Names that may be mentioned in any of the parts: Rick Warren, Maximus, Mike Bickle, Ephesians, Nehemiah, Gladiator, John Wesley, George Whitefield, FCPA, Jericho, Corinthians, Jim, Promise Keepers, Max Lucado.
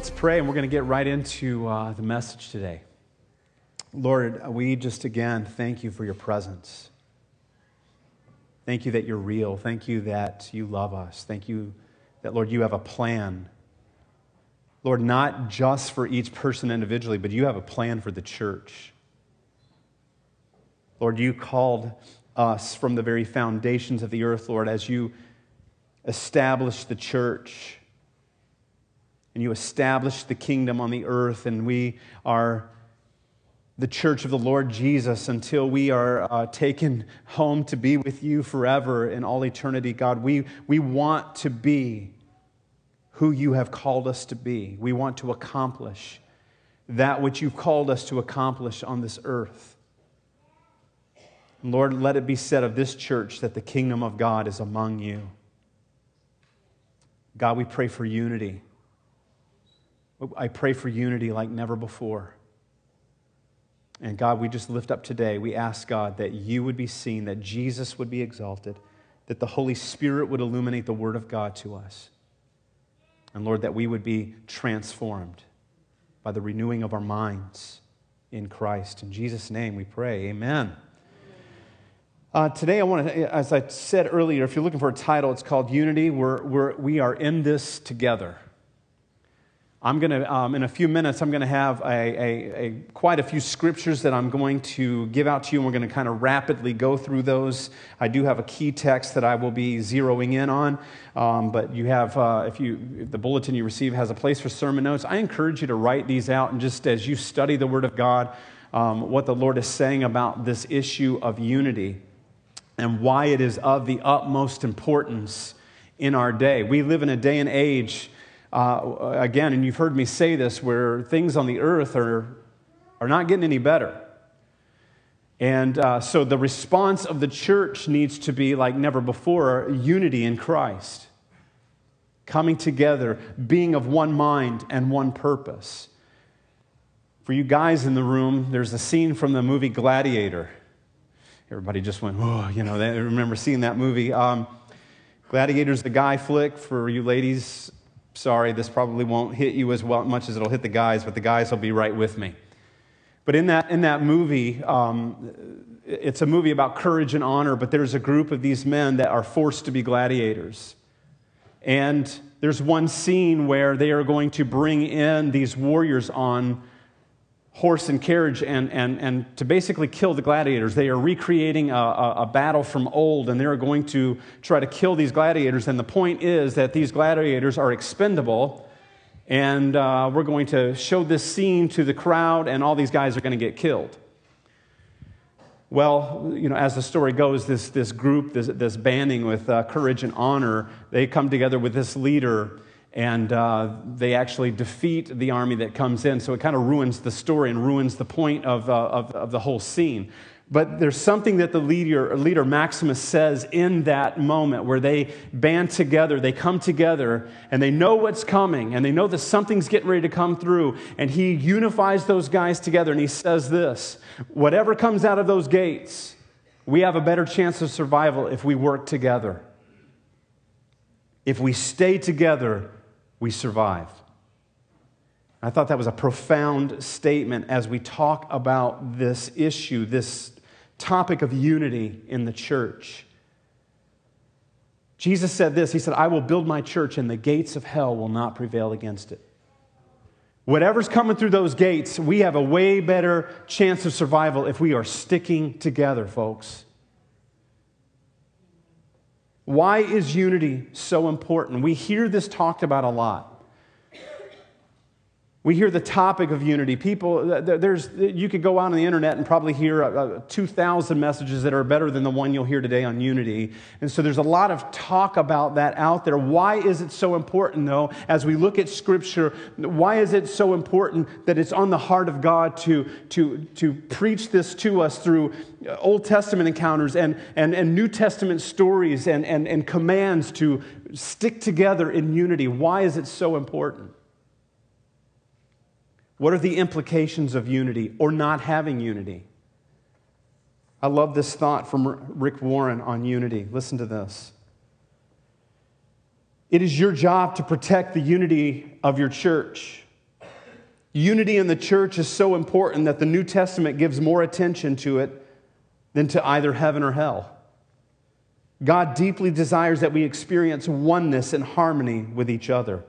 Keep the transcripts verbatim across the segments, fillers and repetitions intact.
let's pray, and we're going to get right into uh, the message today. Lord, we just again thank you for your presence. Thank you that you're real. Thank you that you love us. Thank you that, Lord, you have a plan. Lord, not just for each person individually, but you have a plan for the church. Lord, you called us from the very foundations of the earth, Lord, as you established the church and you established the kingdom on the earth, and we are the church of the Lord Jesus until we are uh, taken home to be with you forever in all eternity. God, we, we want to be who you have called us to be. We want to accomplish that which you've called us to accomplish on this earth. Lord, let it be said of this church that the kingdom of God is among you. God, we pray for unity. I pray for unity like never before. And God, we just lift up today. We ask, God, that you would be seen, that Jesus would be exalted, that the Holy Spirit would illuminate the word of God to us. And Lord, that we would be transformed by the renewing of our minds in Christ. In Jesus' name we pray, amen. Uh, today, I want to, as I said earlier, if you're looking for a title, it's called Unity. We're, we're, we are in this together. I'm going to, um, in a few minutes, I'm going to have a, a, a quite a few scriptures that I'm going to give out to you, and we're going to kind of rapidly go through those. I do have a key text that I will be zeroing in on, um, but you have, uh, if you, if the bulletin you receive has a place for sermon notes. I encourage you to write these out, and just as you study the Word of God, um, what the Lord is saying about this issue of unity, and why it is of the utmost importance in our day. We live in a day and age, uh, again, and you've heard me say this, where things on the earth are, are not getting any better. And uh, so the response of the church needs to be, like never before, unity in Christ. Coming together, being of one mind and one purpose. For you guys in the room, there's a scene from the movie Gladiator. Everybody just went, oh, you know, they remember seeing that movie. Um, Gladiator's the guy flick. For you ladies, sorry, this probably won't hit you as well, much as it'll hit the guys, but the guys will be right with me. But in that, in that movie, um, it's a movie about courage and honor, but there's a group of these men that are forced to be gladiators. And there's one scene where they are going to bring in these warriors on horse and carriage, and, and, and to basically kill the gladiators. They are recreating a, a, a battle from old, and they're going to try to kill these gladiators. And the point is that these gladiators are expendable, and uh, we're going to show this scene to the crowd, and all these guys are going to get killed. Well, you know, as the story goes, this, this group, this, this banding with uh, courage and honor, they come together with this leader, and uh, they actually defeat the army that comes in. So it kind of ruins the story and ruins the point of, uh, of, of the whole scene. But there's something that the leader, leader Maximus says in that moment where they band together, they come together, and they know what's coming, and they know that something's getting ready to come through. And he unifies those guys together, and he says this: whatever comes out of those gates, we have a better chance of survival if we work together. If we stay together, we survive. I thought that was a profound statement as we talk about this issue, this topic of unity in the church. Jesus said this, he said, I will build my church and the gates of hell will not prevail against it. Whatever's coming through those gates, we have a way better chance of survival if we are sticking together, folks. Why is unity so important? We hear this talked about a lot. We hear the topic of unity. People, there's, you could go out on the internet and probably hear two thousand messages that are better than the one you'll hear today on unity. And so there's a lot of talk about that out there. Why is it so important, though, as we look at Scripture? Why is it so important that it's on the heart of God to, to, to preach this to us through Old Testament encounters and, and, and New Testament stories and, and, and commands to stick together in unity? Why is it so important? What are the implications of unity or not having unity? I love this thought from Rick Warren on unity. Listen to this. It is your job to protect the unity of your church. Unity in the church is so important that the New Testament gives more attention to it than to either heaven or hell. God deeply desires that we experience oneness and harmony with each other.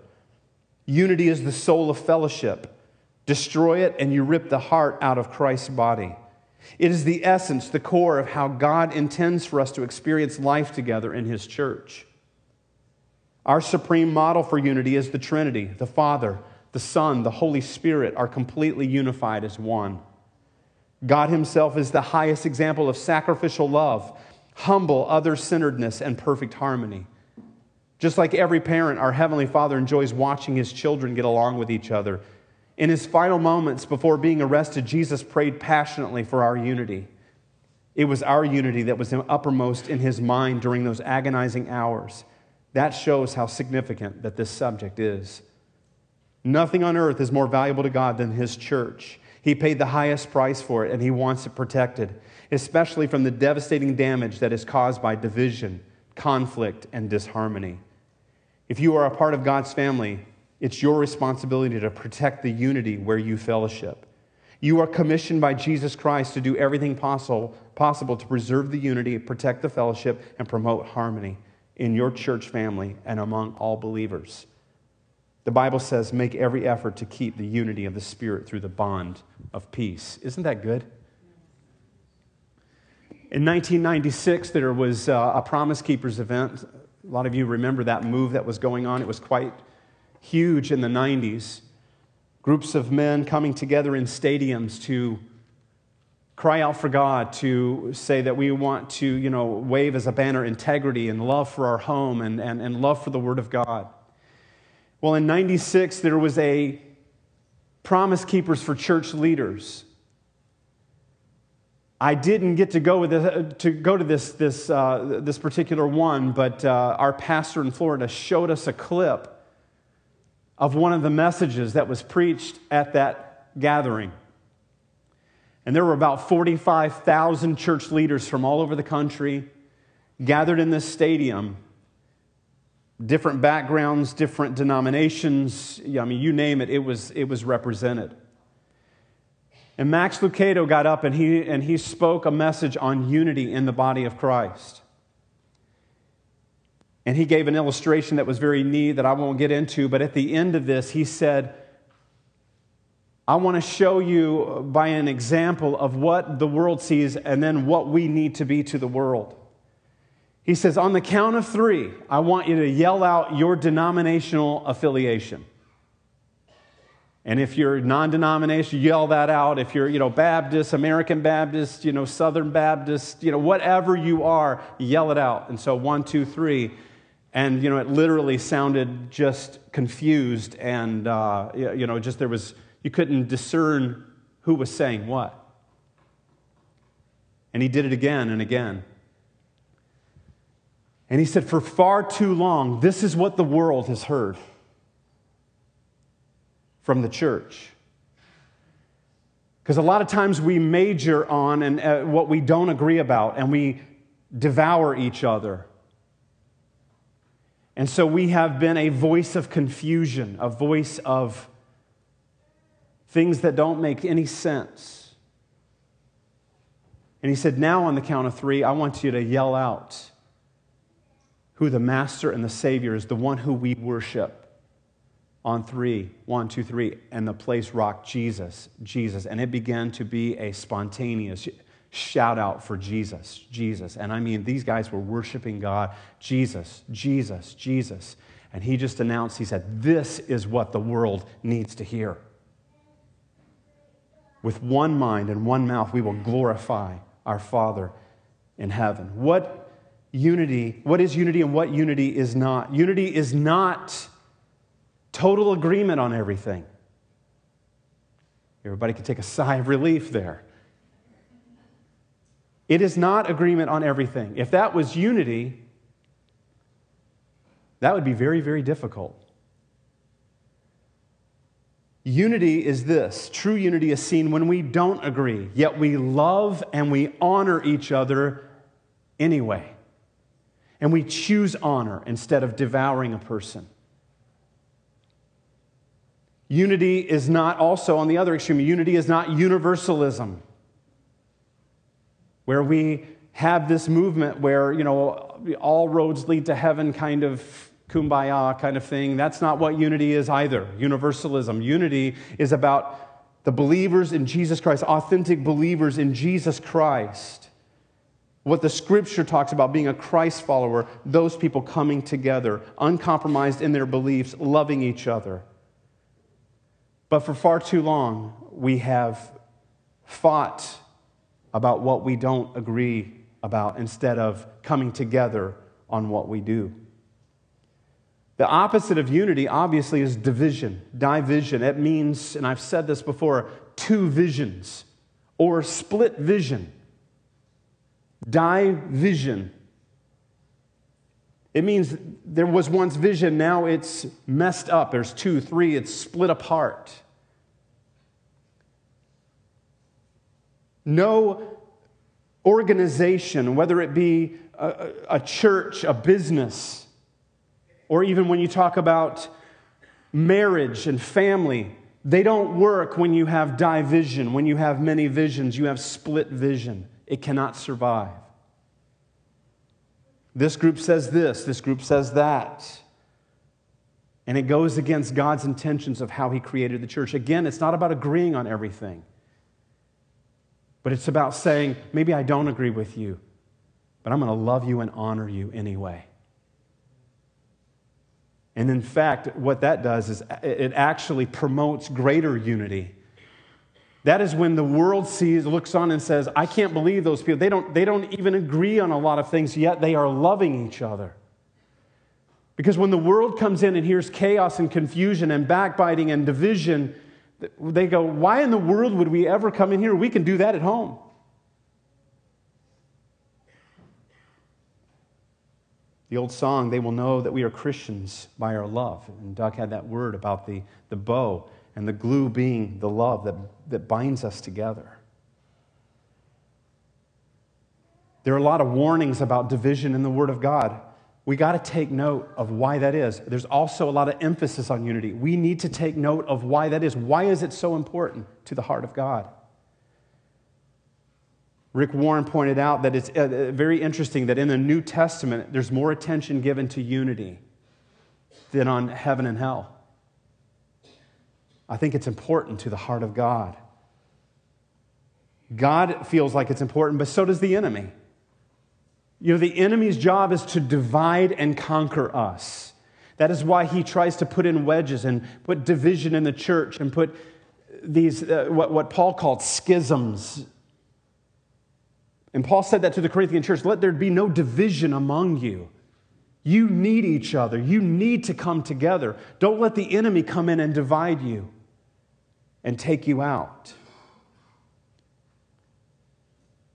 Unity is the soul of fellowship. Destroy it and you rip the heart out of Christ's body. It is the essence, the core of how God intends for us to experience life together in His church. Our supreme model for unity is the Trinity. The Father, the Son, the Holy Spirit are completely unified as one. God Himself is the highest example of sacrificial love, humble other-centeredness, and perfect harmony. Just like every parent, our Heavenly Father enjoys watching His children get along with each other. In His final moments before being arrested, Jesus prayed passionately for our unity. It was our unity that was uppermost in His mind during those agonizing hours. That shows how significant that this subject is. Nothing on earth is more valuable to God than His church. He paid the highest price for it, and He wants it protected, especially from the devastating damage that is caused by division, conflict, and disharmony. If you are a part of God's family, it's your responsibility to protect the unity where you fellowship. You are commissioned by Jesus Christ to do everything possible, possible to preserve the unity, protect the fellowship, and promote harmony in your church family and among all believers. The Bible says, make every effort to keep the unity of the Spirit through the bond of peace. Isn't that good? In nineteen ninety-six, there was a Promise Keepers event. A lot of you remember that move that was going on. It was quite huge in the nineties. Groups of men coming together in stadiums to cry out for God, to say that we want to, you know, wave as a banner integrity and love for our home and, and, and love for the Word of God. Well, in ninety-six, there was a Promise Keepers for church leaders. I didn't get to go with this, to go to this this uh, this particular one, but uh, our pastor in Florida showed us a clip of one of the messages that was preached at that gathering. And there were about forty-five thousand church leaders from all over the country gathered in this stadium. Different backgrounds, different denominations, I mean, you name it, it was, it was represented. And Max Lucado got up and he, and he spoke a message on unity in the body of Christ. And he gave an illustration that was very neat that I won't get into, but at the end of this, he said, I want to show you by an example of what the world sees and then what we need to be to the world. He says, on the count of three, I want you to yell out your denominational affiliation. And if you're non-denominational, yell that out. If you're, you know, Baptist, American Baptist, you know, Southern Baptist, you know, whatever you are, yell it out. And so one, two, three. And, you know, it literally sounded just confused and, uh, you know, just there was, you couldn't discern who was saying what. And he did it again and again. And he said, for far too long, this is what the world has heard from the church. Because a lot of times we major on and uh, what we don't agree about, and we devour each other. And so we have been a voice of confusion, a voice of things that don't make any sense. And he said, now on the count of three, I want you to yell out who the Master and the Savior is, the one who we worship. On three, one, two, three, and the place rocked, Jesus, Jesus. And it began to be a spontaneous shout out for Jesus, Jesus. And I mean, these guys were worshiping God, Jesus, Jesus, Jesus. And he just announced, he said, this is what the world needs to hear. With one mind and one mouth, we will glorify our Father in heaven. What Unity, what is unity and what unity is not? Unity is not total agreement on everything. Everybody can take a sigh of relief there. It is not agreement on everything. If that was unity, that would be very, very difficult. Unity is this. True unity is seen when we don't agree, yet we love and we honor each other anyway. And we choose honor instead of devouring a person. Unity is not also, on the other extreme, unity is not universalism, where we have this movement where, you know, all roads lead to heaven kind of kumbaya kind of thing. That's not what unity is either, universalism. Unity is about the believers in Jesus Christ, authentic believers in Jesus Christ. What the Scripture talks about being a Christ follower, those people coming together, uncompromised in their beliefs, loving each other. But for far too long, we have fought about what we don't agree about instead of coming together on what we do. The opposite of unity, obviously, is division, division. It means, and I've said this before, two visions or split vision. Division. It means there was once vision, now it's messed up. There's two, three, it's split apart. No organization, whether it be a, a church, a business, or even when you talk about marriage and family, they don't work when you have division, when you have many visions, you have split vision. It cannot survive. This group says this, this group says that. And it goes against God's intentions of how He created the church. Again, it's not about agreeing on everything. But it's about saying, maybe I don't agree with you, but I'm going to love you and honor you anyway. And in fact, what that does is it actually promotes greater unity. That is when the world sees, looks on and says, I can't believe those people. They don't, they don't even agree on a lot of things, yet they are loving each other. Because when the world comes in and hears chaos and confusion and backbiting and division, they go, why in the world would we ever come in here? We can do that at home. The old song, they will know that we are Christians by our love. And Doug had that word about the, the bow. And the glue being the love that, that binds us together. There are a lot of warnings about division in the Word of God. We got to take note of why that is. There's also a lot of emphasis on unity. We need to take note of why that is. Why is it so important to the heart of God? Rick Warren pointed out that it's very interesting that in the New Testament, there's more attention given to unity than on heaven and hell. I think it's important to the heart of God. God feels like it's important, but so does the enemy. You know, the enemy's job is to divide and conquer us. That is why he tries to put in wedges and put division in the church and put these, uh, what, what Paul called schisms. And Paul said that to the Corinthian church, let there be no division among you. You need each other. You need to come together. Don't let the enemy come in and divide you and take you out.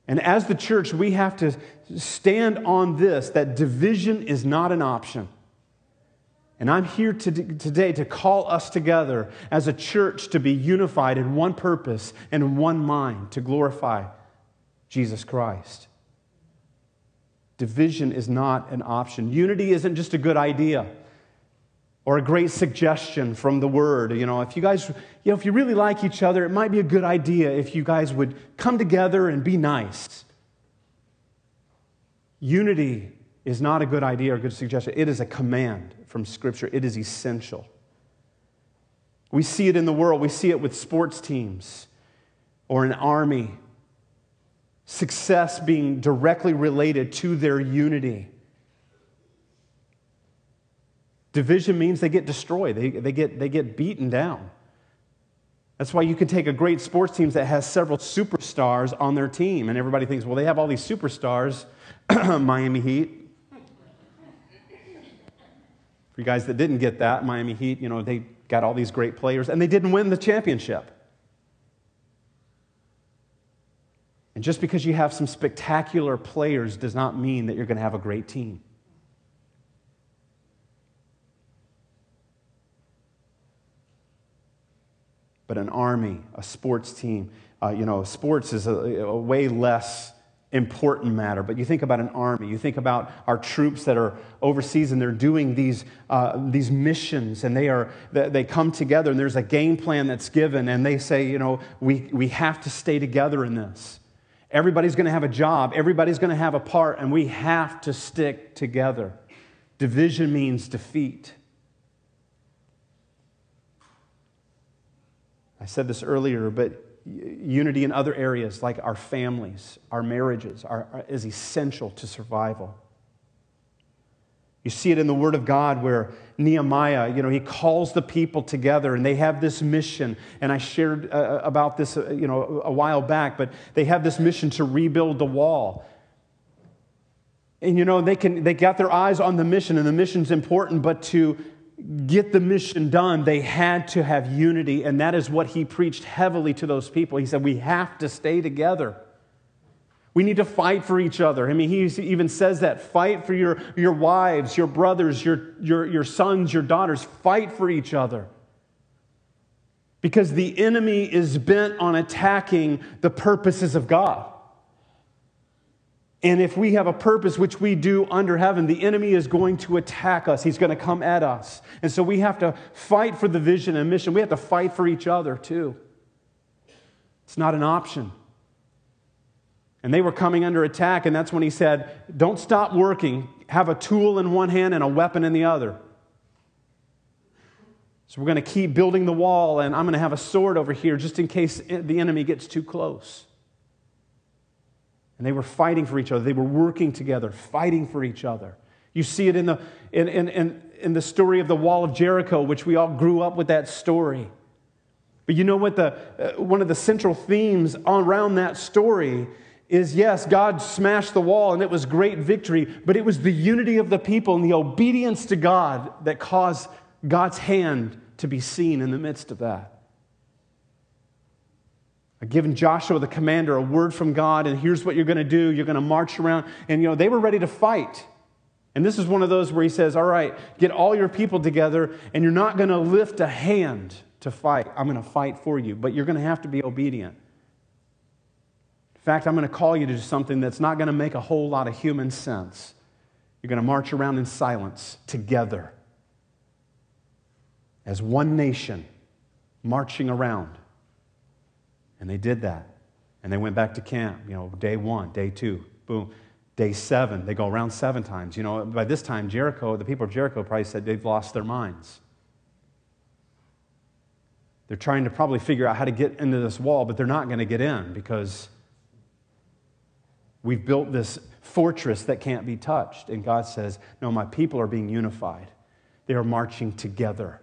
And as the church, we have to stand on this, that division is not an option. And I'm here to, today to call us together as a church to be unified in one purpose and one mind to glorify Jesus Christ. Division is not an option. Unity isn't just a good idea or a great suggestion from the Word. You know, if you guys, you know, if you really like each other, it might be a good idea if you guys would come together and be nice. Unity is not a good idea or a good suggestion. It is a command from Scripture. It is essential. We see it in the world. We see it with sports teams or an army. Success being directly related to their unity. Division means they get destroyed. They, they, get, they get beaten down. That's why you can take a great sports team that has several superstars on their team, and everybody thinks, well, they have all these superstars, Miami Heat. For you guys that didn't get that, Miami Heat, you know, they got all these great players, and they didn't win the championship. And just because you have some spectacular players does not mean that you're going to have a great team. But an army, a sports team, uh, you know, sports is a, a way less important matter. But you think about an army, you think about our troops that are overseas and they're doing these uh, these missions, and they are they come together and there's a game plan that's given, and they say, you know, we we have to stay together in this. Everybody's going to have a job, everybody's going to have a part, and we have to stick together. Division means defeat. I said this earlier, but unity in other areas like our families, our marriages, are, are, is essential to survival. You see it in the Word of God where Nehemiah, you know, he calls the people together and they have this mission. And I shared uh, about this, uh, you know, a while back, but they have this mission to rebuild the wall. And, you know, they can they got their eyes on the mission, and the mission's important, but to get the mission done, they had to have unity, and that is what he preached heavily to those people. He said, we have to stay together. We need to fight for each other. I mean, he even says that. Fight for your, your wives, your brothers, your, your, your sons, your daughters. Fight for each other. Because the enemy is bent on attacking the purposes of God. And if we have a purpose, which we do under heaven, the enemy is going to attack us. He's going to come at us. And so we have to fight for the vision and mission. We have to fight for each other too. It's not an option. And they were coming under attack, and that's when he said, don't stop working. Have a tool in one hand and a weapon in the other. So we're going to keep building the wall, and I'm going to have a sword over here just in case the enemy gets too close. And they were fighting for each other. They were working together, fighting for each other. You see it in the, in, in, in, in the story of the wall of Jericho, which we all grew up with that story. But you know what? The, uh, one of the central themes around that story is, yes, God smashed the wall and it was great victory, but it was the unity of the people and the obedience to God that caused God's hand to be seen in the midst of that. I've given Joshua, the commander, a word from God, and here's what you're going to do. You're going to march around. And, you know, they were ready to fight. And this is one of those where he says, all right, get all your people together, and you're not going to lift a hand to fight. I'm going to fight for you, but you're going to have to be obedient. In fact, I'm going to call you to do something that's not going to make a whole lot of human sense. You're going to march around in silence together as one nation marching around. And they did that. And they went back to camp, you know, day one, day two, boom. Day seven, they go around seven times. You know, by this time, Jericho, the people of Jericho probably said they've lost their minds. They're trying to probably figure out how to get into this wall, but they're not going to get in because we've built this fortress that can't be touched. And God says, no, my people are being unified. They are marching together.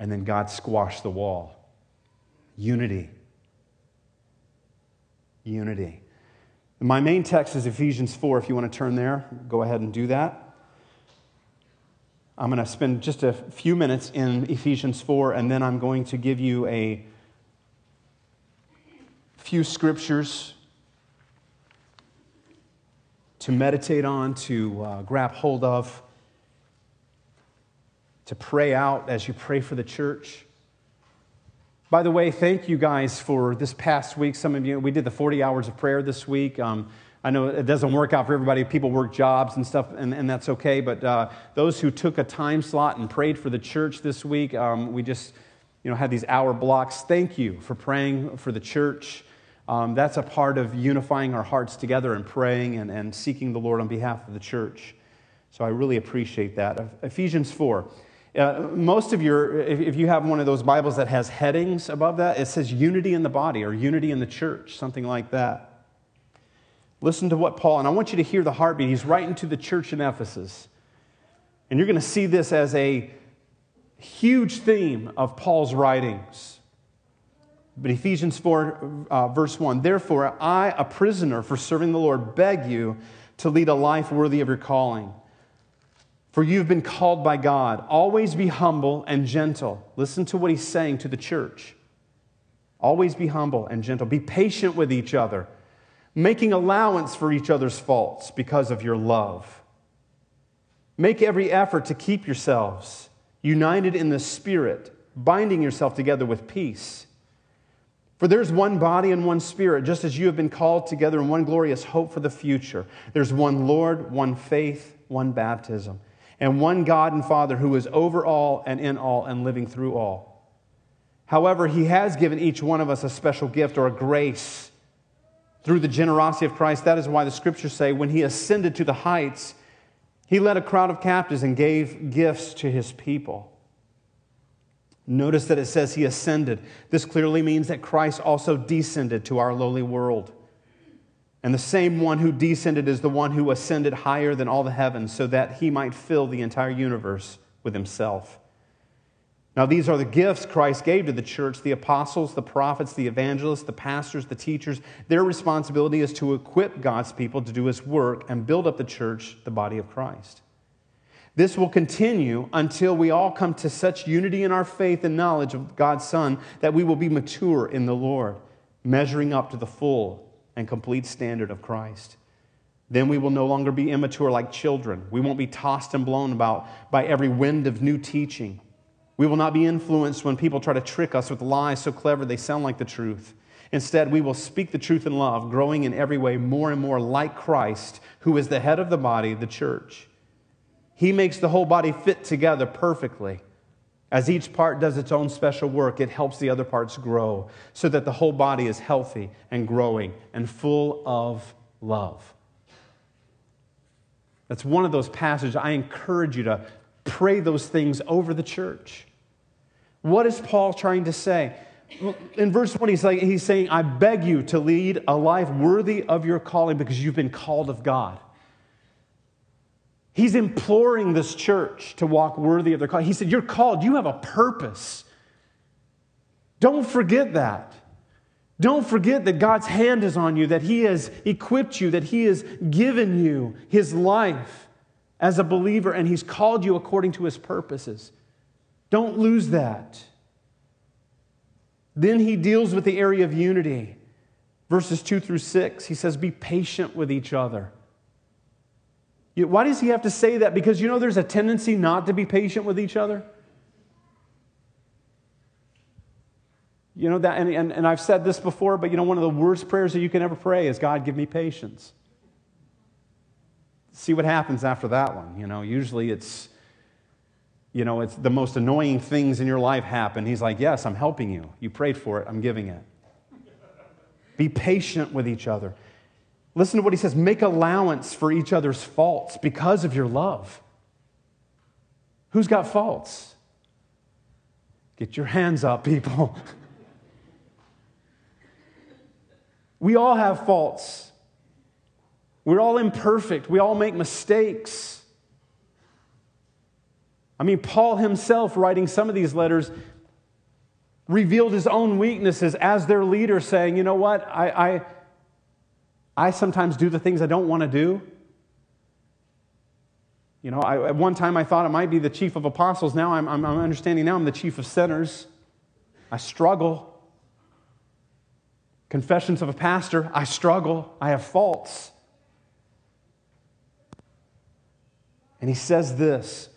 And then God squashed the wall. Unity. Unity. My main text is Ephesians four. If you want to turn there, go ahead and do that. I'm going to spend just a few minutes in Ephesians four, and then I'm going to give you a few scriptures to meditate on, to uh, grab hold of, to pray out as you pray for the church. By the way, thank you guys for this past week. Some of you, we did the forty hours of prayer this week. Um, I know it doesn't work out for everybody. People work jobs and stuff, and, and that's okay. But uh, those who took a time slot and prayed for the church this week, um, we just, you know, had these hour blocks. Thank you for praying for the church. Um, that's a part of unifying our hearts together and praying and, and seeking the Lord on behalf of the church. So I really appreciate that. Ephesians four. Uh, most of your, if, if you have one of those Bibles that has headings above that, it says unity in the body or unity in the church, something like that. Listen to what Paul, and I want you to hear the heartbeat. He's writing to the church in Ephesus. And you're going to see this as a huge theme of Paul's writings. But Ephesians four, uh, verse one, therefore, I, a prisoner for serving the Lord, beg you to lead a life worthy of your calling. For you've been called by God. Always be humble and gentle. Listen to what he's saying to the church. Always be humble and gentle. Be patient with each other, making allowance for each other's faults because of your love. Make every effort to keep yourselves united in the Spirit, binding yourself together with peace. For there's one body and one spirit, just as you have been called together in one glorious hope for the future. There's one Lord, one faith, one baptism, and one God and Father who is over all and in all and living through all. However, He has given each one of us a special gift or a grace through the generosity of Christ. That is why the Scriptures say when He ascended to the heights, He led a crowd of captives and gave gifts to His people. Notice that it says He ascended. This clearly means that Christ also descended to our lowly world. And the same one who descended is the one who ascended higher than all the heavens so that He might fill the entire universe with Himself. Now these are the gifts Christ gave to the church, the apostles, the prophets, the evangelists, the pastors, the teachers. Their responsibility is to equip God's people to do His work and build up the church, the body of Christ. This will continue until we all come to such unity in our faith and knowledge of God's Son that we will be mature in the Lord, measuring up to the full and complete standard of Christ. Then we will no longer be immature like children. We won't be tossed and blown about by every wind of new teaching. We will not be influenced when people try to trick us with lies so clever they sound like the truth. Instead, we will speak the truth in love, growing in every way more and more like Christ, who is the head of the body, the church. He makes the whole body fit together perfectly. As each part does its own special work, it helps the other parts grow so that the whole body is healthy and growing and full of love. That's one of those passages I encourage you to pray those things over the church. What is Paul trying to say? In verse twenty, he's, like, he's saying, I beg you to lead a life worthy of your calling because you've been called of God. He's imploring this church to walk worthy of their call. He said, you're called. You have a purpose. Don't forget that. Don't forget that God's hand is on you, that He has equipped you, that He has given you His life as a believer, and He's called you according to His purposes. Don't lose that. Then he deals with the area of unity. Verses two through six, he says, be patient with each other. Why does he have to say that? Because, you know, there's a tendency not to be patient with each other. You know, that, and, and, and I've said this before, but, you know, one of the worst prayers that you can ever pray is, God, give me patience. See what happens after that one. You know, usually it's, you know, it's the most annoying things in your life happen. He's like, yes, I'm helping you. You prayed for it. I'm giving it. Be patient with each other. Listen to what he says. Make allowance for each other's faults because of your love. Who's got faults? Get your hands up, people. We all have faults. We're all imperfect. We all make mistakes. I mean, Paul himself, writing some of these letters, revealed his own weaknesses as their leader, saying, you know what, I... I I sometimes do the things I don't want to do. You know, I, at one time I thought I might be the chief of apostles. Now I'm, I'm, I'm understanding now I'm the chief of sinners. I struggle. Confessions of a pastor, I struggle. I have faults. And he says this,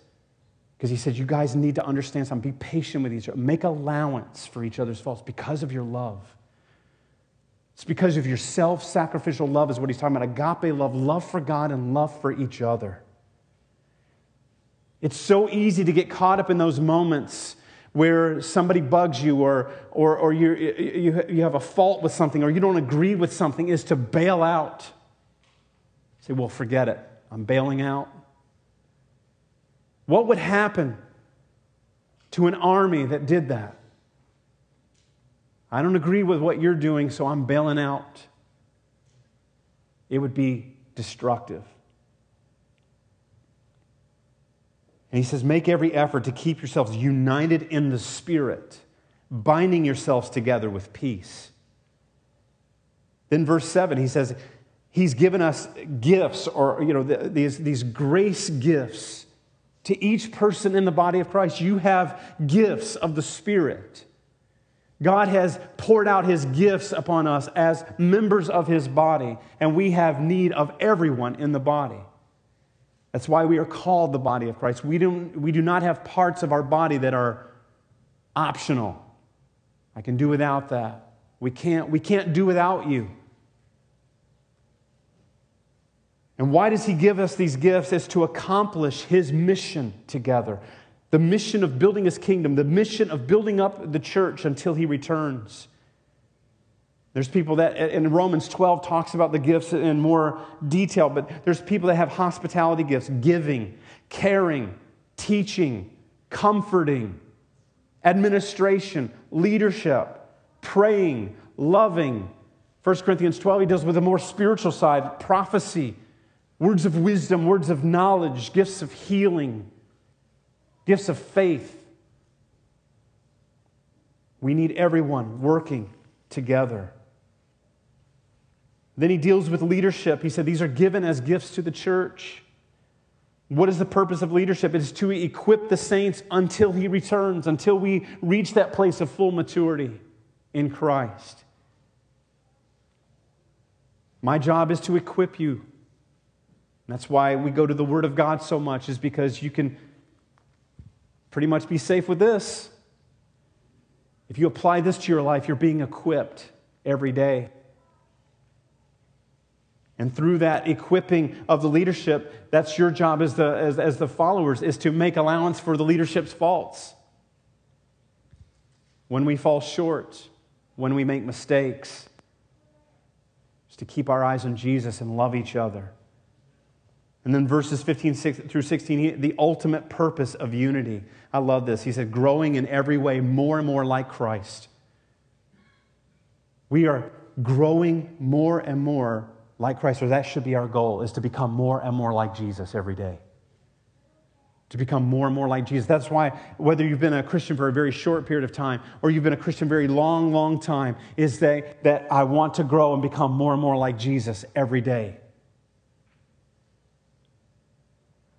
because he said, you guys need to understand something. Be patient with each other. Make allowance for each other's faults because of your love. It's because of your self-sacrificial love is what he's talking about. Agape love, love for God and love for each other. It's so easy to get caught up in those moments where somebody bugs you or, or, or you, you, you have a fault with something or you don't agree with something is to bail out. You say, well, forget it. I'm bailing out. What would happen to an army that did that? I don't agree with what you're doing, so I'm bailing out. It would be destructive. And he says, make every effort to keep yourselves united in the Spirit, binding yourselves together with peace. Then verse seven, he says, he's given us gifts, or you know, these, these grace gifts to each person in the body of Christ. You have gifts of the Spirit. God has poured out His gifts upon us as members of His body, and we have need of everyone in the body. That's why we are called the body of Christ. We do, we do not have parts of our body that are optional. I can do without that. We can't, we can't do without you. And why does he give us these gifts? It's to accomplish his mission together. The mission of building his kingdom. The mission of building up the church until he returns. There's people that, in Romans twelve, talks about the gifts in more detail. But there's people that have hospitality gifts. Giving, caring, teaching, comforting, administration, leadership, praying, loving. First Corinthians twelve, he deals with the more spiritual side. Prophecy, words of wisdom, words of knowledge, gifts of healing, gifts of faith. We need everyone working together. Then he deals with leadership. He said these are given as gifts to the church. What is the purpose of leadership? It is to equip the saints until he returns, until we reach that place of full maturity in Christ. My job is to equip you. That's why we go to the Word of God so much, is because you can pretty much be safe with this. If you apply this to your life, you're being equipped every day. And through that equipping of the leadership, that's your job as the, as, as the followers, is to make allowance for the leadership's faults. When we fall short, when we make mistakes, it's to keep our eyes on Jesus and love each other. And then verses fifteen through sixteen, the ultimate purpose of unity. I love this. He said, growing in every way more and more like Christ. We are growing more and more like Christ, or that should be our goal, is to become more and more like Jesus every day. To become more and more like Jesus. That's why whether you've been a Christian for a very short period of time or you've been a Christian very long, long time, is that, that I want to grow and become more and more like Jesus every day.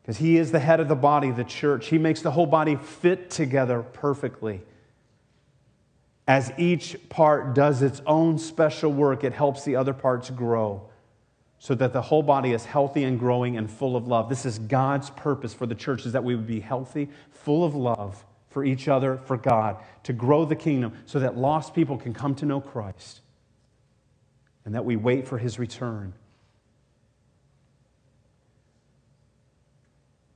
Because he is the head of the body, the church. He makes the whole body fit together perfectly. As each part does its own special work, it helps the other parts grow, so that the whole body is healthy and growing and full of love. This is God's purpose for the church, is that we would be healthy, full of love for each other, for God, to grow the kingdom so that lost people can come to know Christ and that we wait for his return.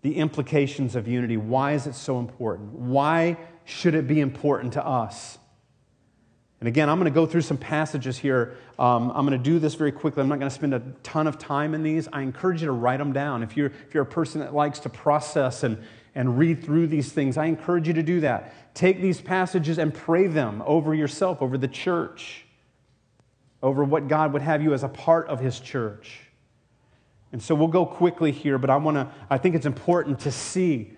The implications of unity. Why is it so important? Why should it be important to us? And again, I'm going to go through some passages here. Um, I'm going to do this very quickly. I'm not going to spend a ton of time in these. I encourage you to write them down. If you're, if you're a person that likes to process and, and read through these things, I encourage you to do that. Take these passages and pray them over yourself, over the church, over what God would have you as a part of his church. And so we'll go quickly here, but I want to, I think it's important to see,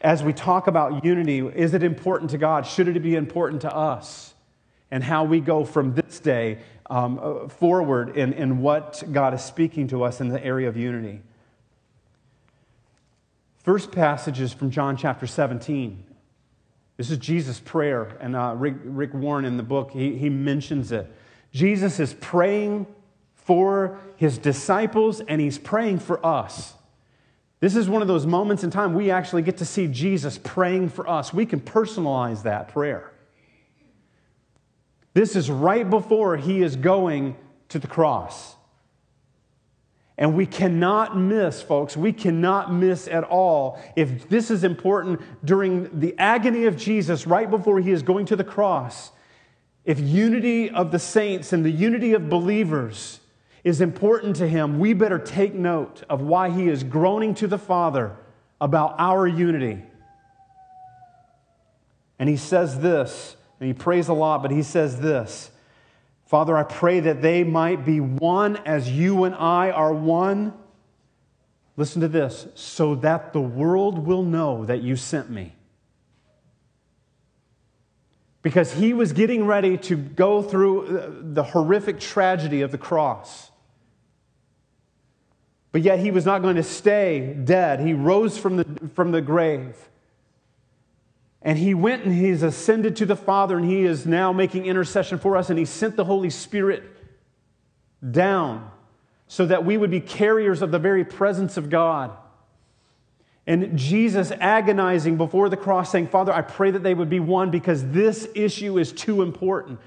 as we talk about unity, is it important to God? Should it be important to us? And how we go from this day um, forward in, in what God is speaking to us in the area of unity. First passage is from John chapter seventeen. This is Jesus' prayer, and uh, Rick, Rick Warren in the book, he, he mentions it. Jesus is praying for his disciples, and he's praying for us. This is one of those moments in time we actually get to see Jesus praying for us. We can personalize that prayer. This is right before he is going to the cross. And we cannot miss, folks, we cannot miss at all. If this is important during the agony of Jesus, right before he is going to the cross, if unity of the saints and the unity of believers is important to him, we better take note of why he is groaning to the Father about our unity. And he says this, and he prays a lot, but he says this, Father, I pray that they might be one as you and I are one. Listen to this, so that the world will know that you sent me. Because he was getting ready to go through the horrific tragedy of the cross. But yet he was not going to stay dead. He rose from the, from the grave. And he went and he's ascended to the Father, and he is now making intercession for us, and he sent the Holy Spirit down so that we would be carriers of the very presence of God. And Jesus agonizing before the cross saying, Father, I pray that they would be one because this issue is too important.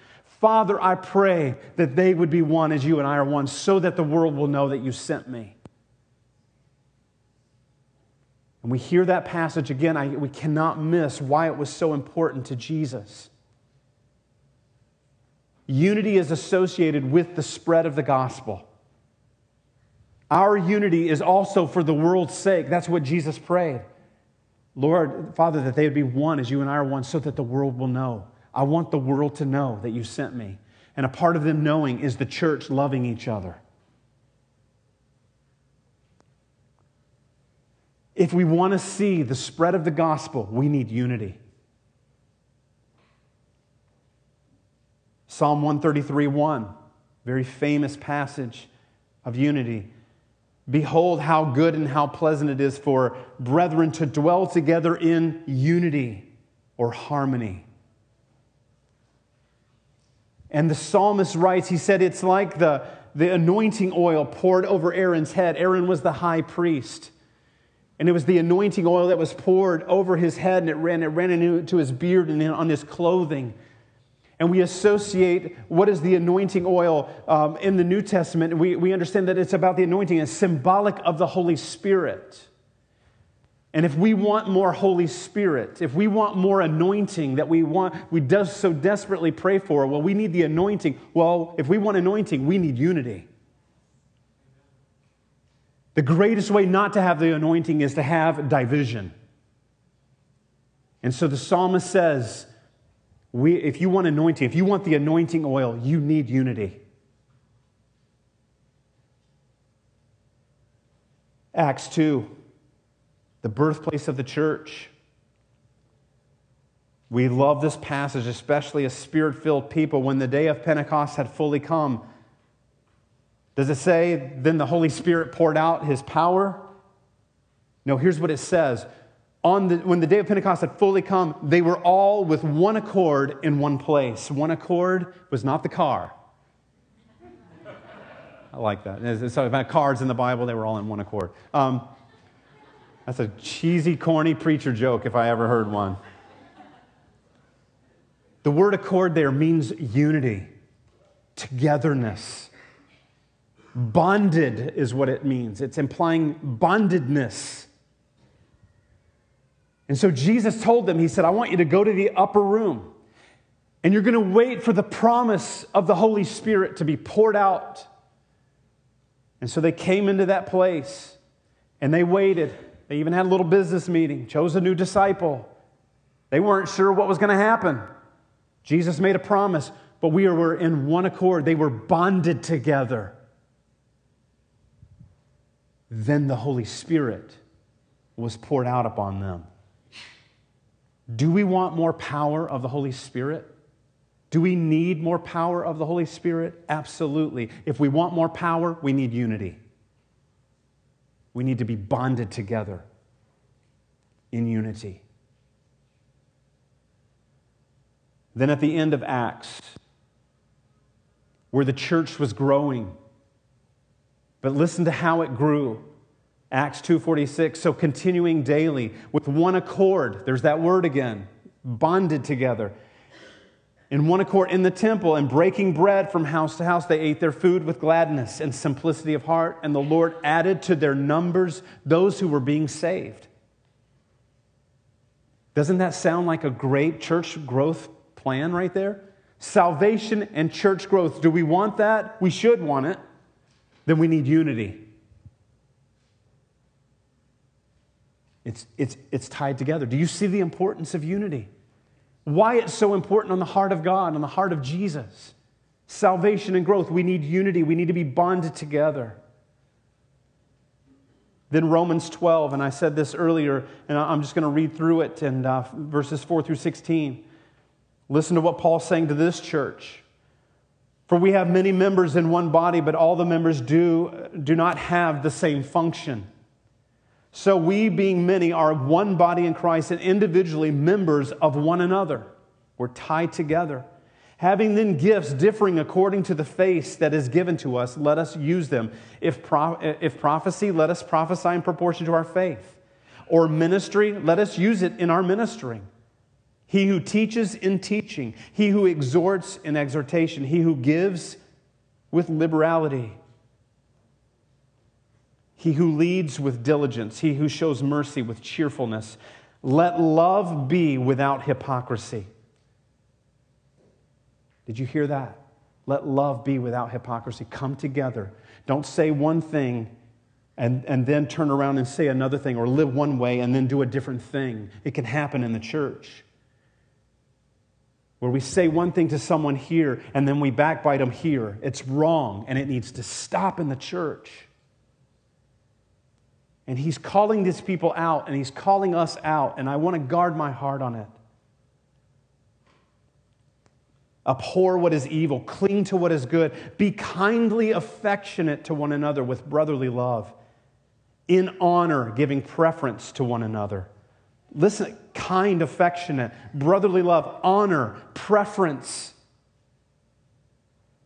Father, I pray that they would be one as you and I are one, so that the world will know that you sent me. And we hear that passage again. I, we cannot miss why it was so important to Jesus. Unity is associated with the spread of the gospel. Our unity is also for the world's sake. That's what Jesus prayed. Lord, Father, that they would be one as you and I are one, so that the world will know. I want the world to know that you sent me. And a part of them knowing is the church loving each other. If we want to see the spread of the gospel, we need unity. Psalm one thirty-three, one, very famous passage of unity. Behold how good and how pleasant it is for brethren to dwell together in unity or harmony. And the psalmist writes, he said, it's like the, the anointing oil poured over Aaron's head. Aaron was the high priest. And it was the anointing oil that was poured over his head, and it ran, it ran into his beard and on his clothing. And we associate what is the anointing oil um, in the New Testament. We, we understand that it's about the anointing. It's symbolic of the Holy Spirit. And if we want more Holy Spirit, if we want more anointing that we want, we do so desperately pray for, well, we need the anointing. Well, if we want anointing, we need unity. The greatest way not to have the anointing is to have division. And so the psalmist says, we, if you want anointing, if you want the anointing oil, you need unity. Acts two, the birthplace of the church. We love this passage, especially as Spirit-filled people, when the day of Pentecost had fully come. Does it say, then the Holy Spirit poured out his power? No, here's what it says. On the, when the day of Pentecost had fully come, they were all with one accord in one place. One accord was not the car. I like that. So about cars in the Bible, they were all in one accord. Um, that's a cheesy, corny preacher joke if I ever heard one. The word accord there means unity, togetherness. Bonded is what it means. It's implying bondedness. And so Jesus told them, he said, I want you to go to the upper room, and you're going to wait for the promise of the Holy Spirit to be poured out. And so they came into that place, and they waited. They even had a little business meeting, chose a new disciple. They weren't sure what was going to happen. Jesus made a promise, but we were in one accord. They were bonded together. Then the Holy Spirit was poured out upon them. Do we want more power of the Holy Spirit? Do we need more power of the Holy Spirit? Absolutely. If we want more power, we need unity. We need to be bonded together in unity. Then at the end of Acts, where the church was growing, but listen to how it grew. Acts two forty-six, so continuing daily with one accord. There's that word again, bonded together. In one accord in the temple, and breaking bread from house to house, they ate their food with gladness and simplicity of heart, and the Lord added to their numbers those who were being saved. Doesn't that sound like a great church growth plan right there? Salvation and church growth. Do we want that? We should want it. Then we need unity. It's, it's, it's tied together. Do you see the importance of unity? Why it's so important on the heart of God, on the heart of Jesus. Salvation and growth, we need unity. We need to be bonded together. Then Romans twelve, and I said this earlier, and I'm just going to read through it, and uh, verses four through sixteen. Listen to what Paul's saying to this church. For we have many members in one body, but all the members do, do not have the same function. So we, being many, are one body in Christ, and individually members of one another. We're tied together. Having then gifts differing according to the faith that is given to us, let us use them. If, pro- if prophecy, let us prophesy in proportion to our faith. Or ministry, let us use it in our ministering. he who teaches in teaching, he who exhorts in exhortation, he who gives with liberality, he who leads with diligence, he who shows mercy with cheerfulness. Let love be without hypocrisy. Did you hear that? Let love be without hypocrisy. Come together. Don't say one thing and, and then turn around and say another thing, or live one way and then do a different thing. It can happen in the church, where we say one thing to someone here and then we backbite them here. It's wrong, and it needs to stop in the church. And he's calling these people out, and he's calling us out, and I want to guard my heart on it. Abhor what is evil, cling to what is good, be kindly affectionate to one another with brotherly love, in honor, giving preference to one another. Listen, kind, affectionate, brotherly love, honor, preference.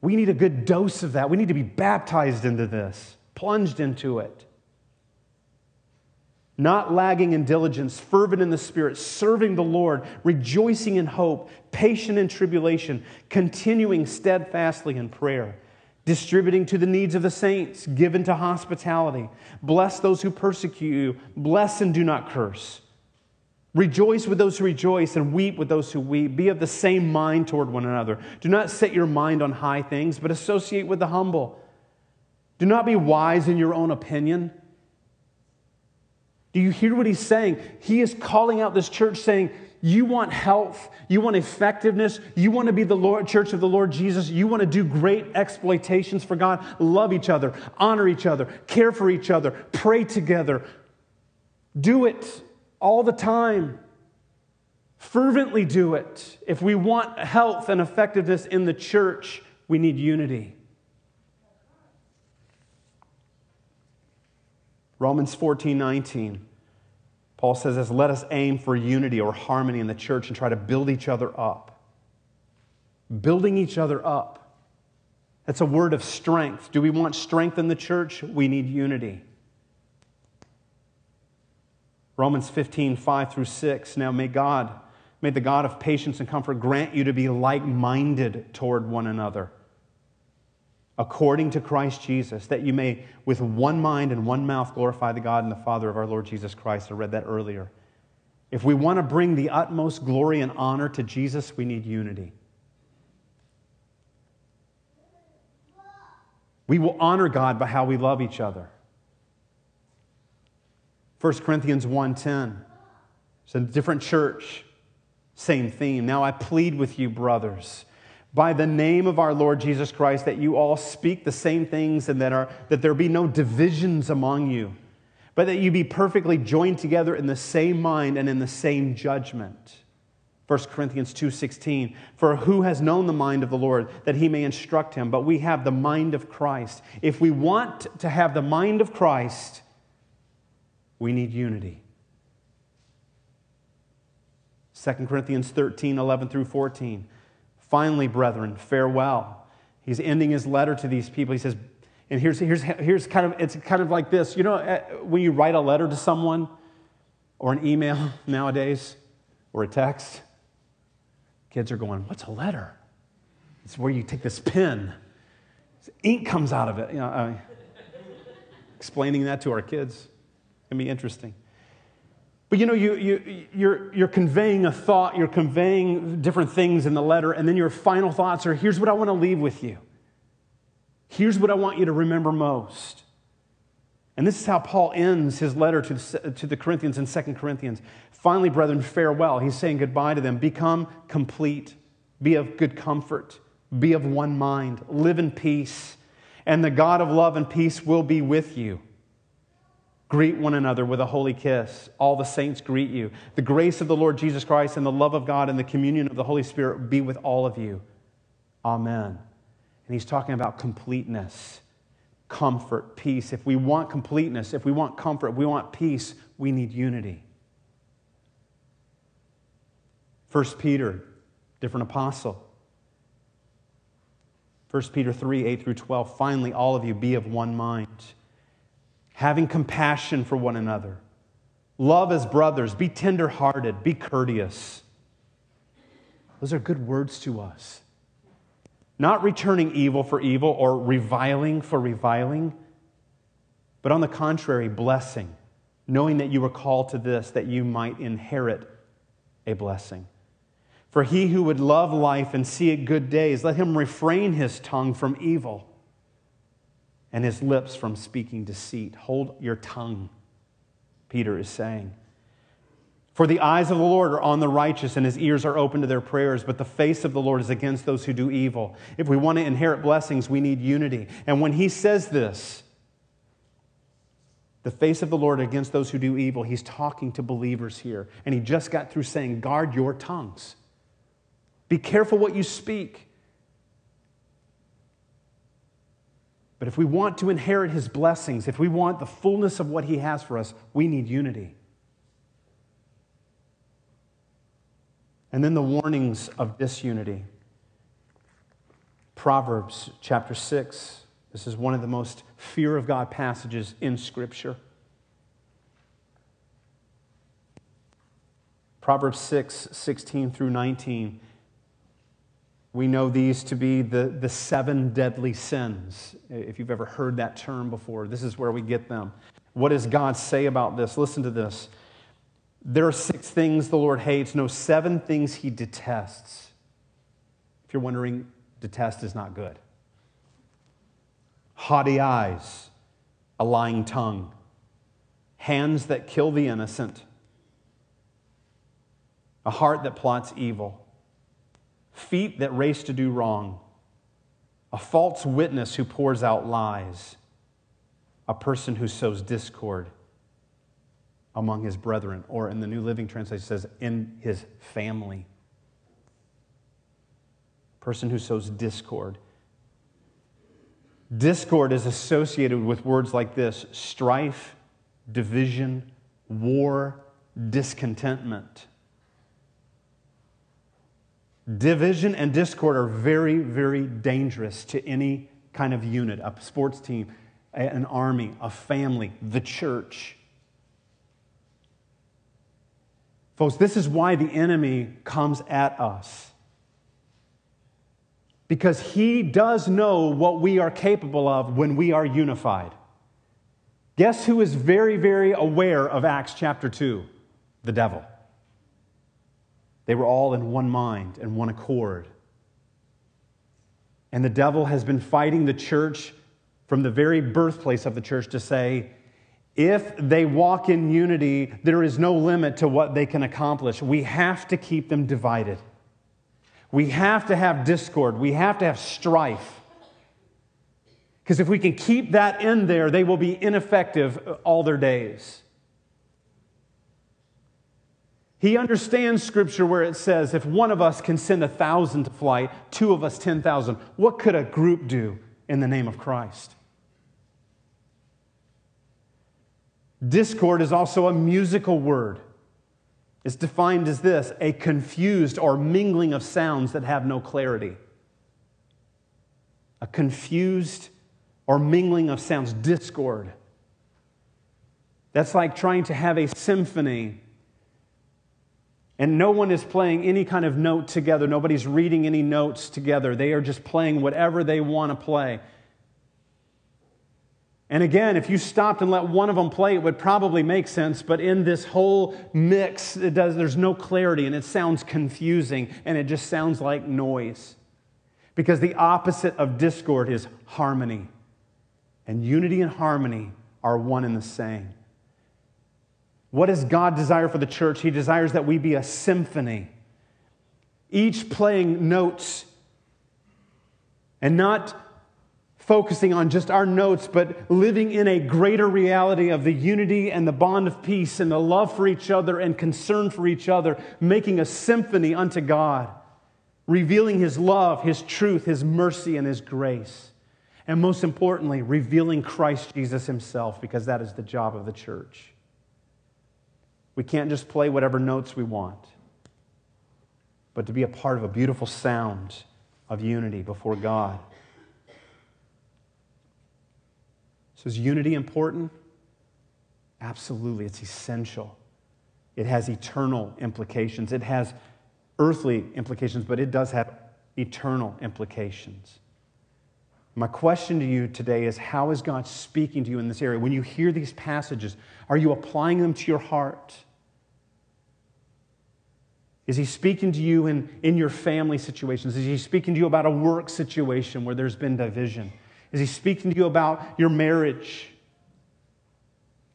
We need a good dose of that. We need to be baptized into this, plunged into it. Not lagging in diligence, fervent in the Spirit, serving the Lord, rejoicing in hope, patient in tribulation, continuing steadfastly in prayer, distributing to the needs of the saints, given to hospitality. Bless those who persecute you, bless and do not curse. Rejoice with those who rejoice and weep with those who weep. Be of the same mind toward one another. Do not set your mind on high things, but associate with the humble. Do not be wise in your own opinion. Do you hear what he's saying? He is calling out this church saying, you want health, you want effectiveness, you want to be the Lord, church of the Lord Jesus, you want to do great exploitations for God, love each other, honor each other, care for each other, pray together. Do it all the time. Fervently do it. If we want health and effectiveness in the church, we need unity. Romans fourteen nineteen, Paul says this, let us aim for unity or harmony in the church and try to build each other up. Building each other up. That's a word of strength. Do we want strength in the church? We need unity. Romans fifteen, five through six, now may God, may the God of patience and comfort grant you to be like-minded toward one another, according to Christ Jesus, that you may with one mind and one mouth glorify the God and the Father of our Lord Jesus Christ. I read that earlier. If we want to bring the utmost glory and honor to Jesus, we need unity. We will honor God by how we love each other. First Corinthians one ten, it's a different church, same theme. Now I plead with you, brothers, by the name of our Lord Jesus Christ, that you all speak the same things and that, are, that there be no divisions among you, but that you be perfectly joined together in the same mind and in the same judgment. First Corinthians two sixteen, for who has known the mind of the Lord that he may instruct him? But we have the mind of Christ. If we want to have the mind of Christ, we need unity. Second Corinthians thirteen, eleven through fourteen, finally, brethren, farewell. He's ending his letter to these people. He says, and here's, here's, here's kind of, it's kind of like this. You know, when you write a letter to someone or an email nowadays or a text, kids are going, what's a letter? It's where you take this pen. Ink comes out of it. You know, uh, explaining that to our kids can be interesting. But you know, you, you, you're, you're conveying a thought, you're conveying different things in the letter, and then your final thoughts are, here's what I want to leave with you. Here's what I want you to remember most. And this is how Paul ends his letter to the, to the Corinthians in Second Corinthians. Finally, brethren, farewell. He's saying goodbye to them. Become complete. Be of good comfort. Be of one mind. Live in peace. And the God of love and peace will be with you. Greet one another with a holy kiss. All the saints greet you. The grace of the Lord Jesus Christ and the love of God and the communion of the Holy Spirit be with all of you. Amen. And he's talking about completeness, comfort, peace. If we want completeness, if we want comfort, if we want peace, we need unity. First Peter, different apostle. First Peter three, eight through twelve, finally, all of you be of one mind, having compassion for one another. Love as brothers. Be tender-hearted. Be courteous. Those are good words to us. Not returning evil for evil or reviling for reviling, but on the contrary, blessing, knowing that you were called to this, that you might inherit a blessing. For he who would love life and see it good days, let him refrain his tongue from evil and his lips from speaking deceit. Hold your tongue, Peter is saying. For the eyes of the Lord are on the righteous, and his ears are open to their prayers, but the face of the Lord is against those who do evil. If we want to inherit blessings, we need unity. And when he says this, the face of the Lord against those who do evil, he's talking to believers here. And he just got through saying, guard your tongues. Be careful what you speak. But if we want to inherit his blessings, if we want the fullness of what he has for us, we need unity. And then the warnings of disunity. Proverbs chapter six. This is one of the most fear of God passages in Scripture. Proverbs six, sixteen through nineteen. We know these to be the, the seven deadly sins. If you've ever heard that term before, this is where we get them. What does God say about this? Listen to this. There are six things the Lord hates. No, seven things he detests. If you're wondering, detest is not good. Haughty eyes, a lying tongue, hands that kill the innocent, a heart that plots evil, feet that race to do wrong, a false witness who pours out lies, a person who sows discord among his brethren, or in the New Living Translation says, in his family. Person who sows discord. Discord is associated with words like this: strife, division, war, discontentment. Division and discord are very, very dangerous to any kind of unit, a sports team, an army, a family, the church. Folks, this is why the enemy comes at us. Because he does know what we are capable of when we are unified. Guess who is very, very aware of Acts chapter two? The devil. They were all in one mind and one accord. And the devil has been fighting the church from the very birthplace of the church to say, if they walk in unity, there is no limit to what they can accomplish. We have to keep them divided. We have to have discord. We have to have strife. Because if we can keep that in there, they will be ineffective all their days. He understands Scripture where it says, if one of us can send a thousand to flight, two of us ten thousand, what could a group do in the name of Christ? Discord is also a musical word. It's defined as this: a confused or mingling of sounds that have no clarity. A confused or mingling of sounds, discord. That's like trying to have a symphony and no one is playing any kind of note together. Nobody's reading any notes together. They are just playing whatever they want to play. And again, if you stopped and let one of them play, it would probably make sense. But in this whole mix, it does, there's no clarity, and it sounds confusing, and it just sounds like noise. Because the opposite of discord is harmony. And unity and harmony are one and the same. What does God desire for the church? He desires that we be a symphony, each playing notes and not focusing on just our notes, but living in a greater reality of the unity and the bond of peace and the love for each other and concern for each other, making a symphony unto God, revealing His love, His truth, His mercy, and His grace. And most importantly, revealing Christ Jesus Himself, because that is the job of the church. We can't just play whatever notes we want, but to be a part of a beautiful sound of unity before God. So is unity important? Absolutely, it's essential. It has eternal implications. It has earthly implications, but it does have eternal implications. My question to you today is, how is God speaking to you in this area? When you hear these passages, are you applying them to your heart? Is he speaking to you in, in your family situations? Is he speaking to you about a work situation where there's been division? Is he speaking to you about your marriage,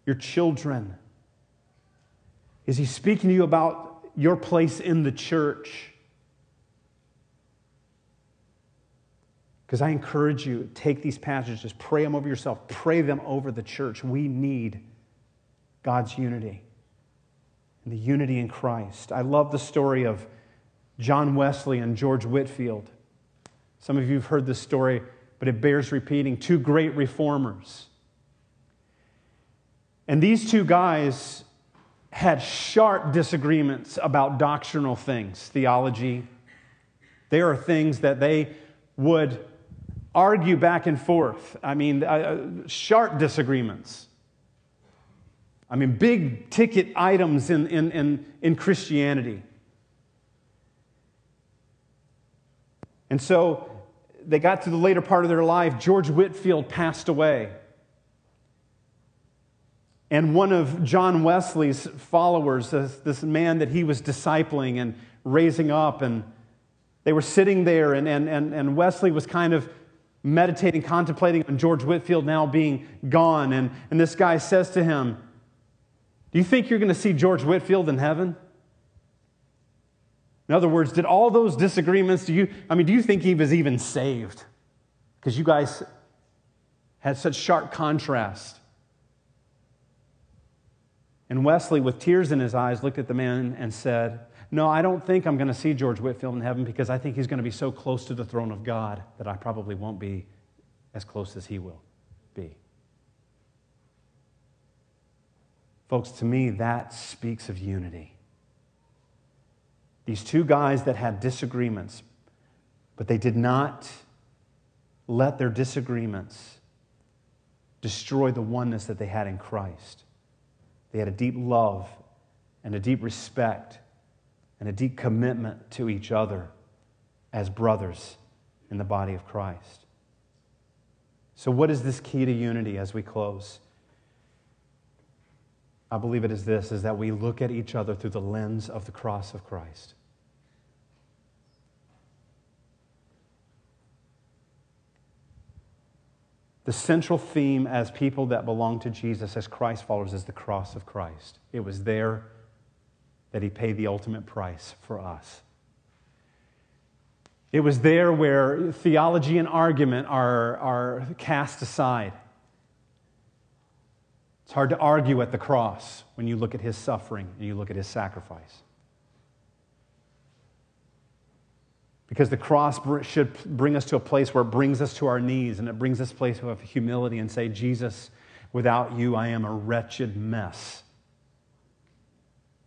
your children? Is he speaking to you about your place in the church? Because I encourage you, take these passages, just pray them over yourself, pray them over the church. We need God's unity. And the unity in Christ. I love the story of John Wesley and George Whitefield. Some of you have heard this story, but it bears repeating. Two great reformers. And these two guys had sharp disagreements about doctrinal things, theology. There are things that they would argue back and forth. I mean, uh, sharp disagreements. I mean, big ticket items in, in, in, in Christianity. And so they got to the later part of their life. George Whitefield passed away. And one of John Wesley's followers, this, this man that he was discipling and raising up, and they were sitting there, and, and, and, and Wesley was kind of meditating, contemplating on George Whitefield now being gone. And, and this guy says to him, "Do you think you're going to see George Whitefield in heaven?" In other words, did all those disagreements, do you, I mean, do you think he was even saved? Because you guys had such sharp contrast. And Wesley, with tears in his eyes, looked at the man and said, "No, I don't think I'm going to see George Whitefield in heaven, because I think he's going to be so close to the throne of God that I probably won't be as close as he will be." Folks, to me, that speaks of unity. These two guys that had disagreements, but they did not let their disagreements destroy the oneness that they had in Christ. They had a deep love and a deep respect and a deep commitment to each other as brothers in the body of Christ. So what is this key to unity as we close? I believe it is this, is that we look at each other through the lens of the cross of Christ. The central theme as people that belong to Jesus, as Christ followers, is the cross of Christ. It was there that he paid the ultimate price for us. It was there where theology and argument are, are cast aside. It's hard to argue at the cross when you look at his suffering and you look at his sacrifice. Because the cross should bring us to a place where it brings us to our knees, and it brings us to a place of humility and say, "Jesus, without you, I am a wretched mess."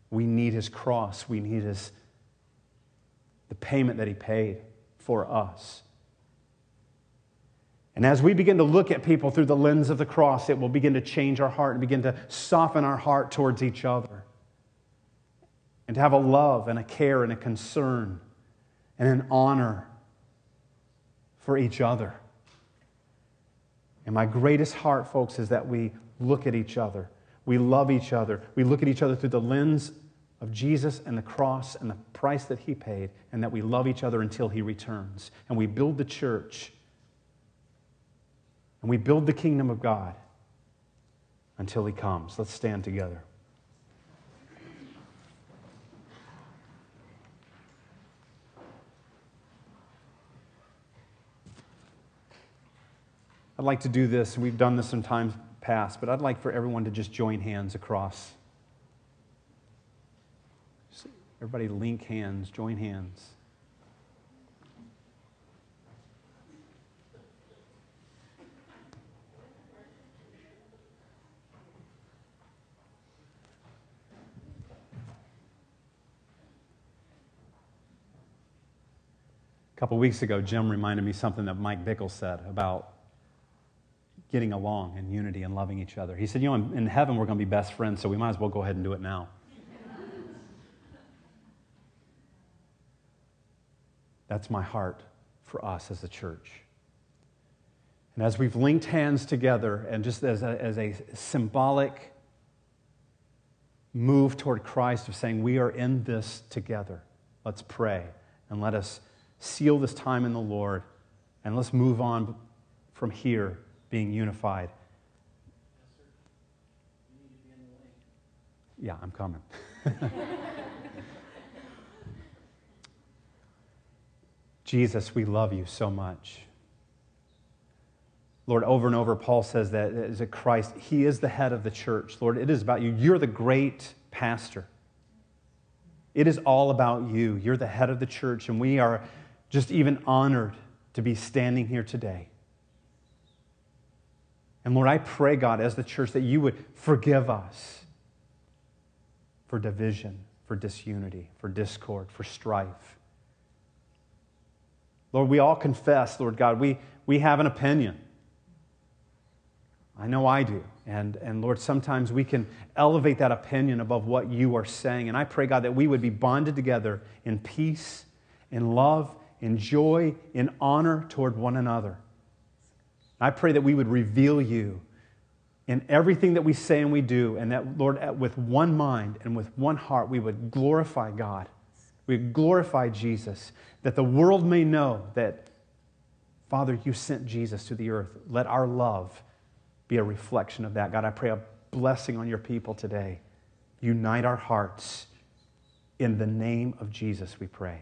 We need his cross. We need his, the payment that he paid for us. And as we begin to look at people through the lens of the cross, it will begin to change our heart and begin to soften our heart towards each other. And to have a love and a care and a concern and an honor for each other. And my greatest heart, folks, is that we look at each other. We love each other. We look at each other through the lens of Jesus and the cross and the price that he paid, and that we love each other until he returns. And we build the church. And we build the kingdom of God until he comes. Let's stand together. I'd like to do this. We've done this in times past, but I'd like for everyone to just join hands across. Just everybody link hands, join hands. A couple weeks ago, Jim reminded me something that Mike Bickle said about getting along in unity and loving each other. He said, you know, in, in heaven, we're going to be best friends, so we might as well go ahead and do it now. That's my heart for us as a church. And as we've linked hands together, and just as a, as a symbolic move toward Christ of saying, we are in this together. Let's pray and let us seal this time in the Lord, and let's move on from here being unified. Yeah, I'm coming. Jesus, we love you so much. Lord, over and over, Paul says that as a Christ, he is the head of the church. Lord, it is about you. You're the great pastor. It is all about you. You're the head of the church, and we are just even honored to be standing here today. And Lord, I pray, God, as the church, that you would forgive us for division, for disunity, for discord, for strife. Lord, we all confess, Lord God, we, we have an opinion. I know I do. And, and Lord, sometimes we can elevate that opinion above what you are saying. And I pray, God, that we would be bonded together in peace, in love, in joy, in honor toward one another. I pray that we would reveal you in everything that we say and we do, and that, Lord, with one mind and with one heart, we would glorify God. We would glorify Jesus, that the world may know that, Father, you sent Jesus to the earth. Let our love be a reflection of that. God, I pray a blessing on your people today. Unite our hearts. In the name of Jesus, we pray.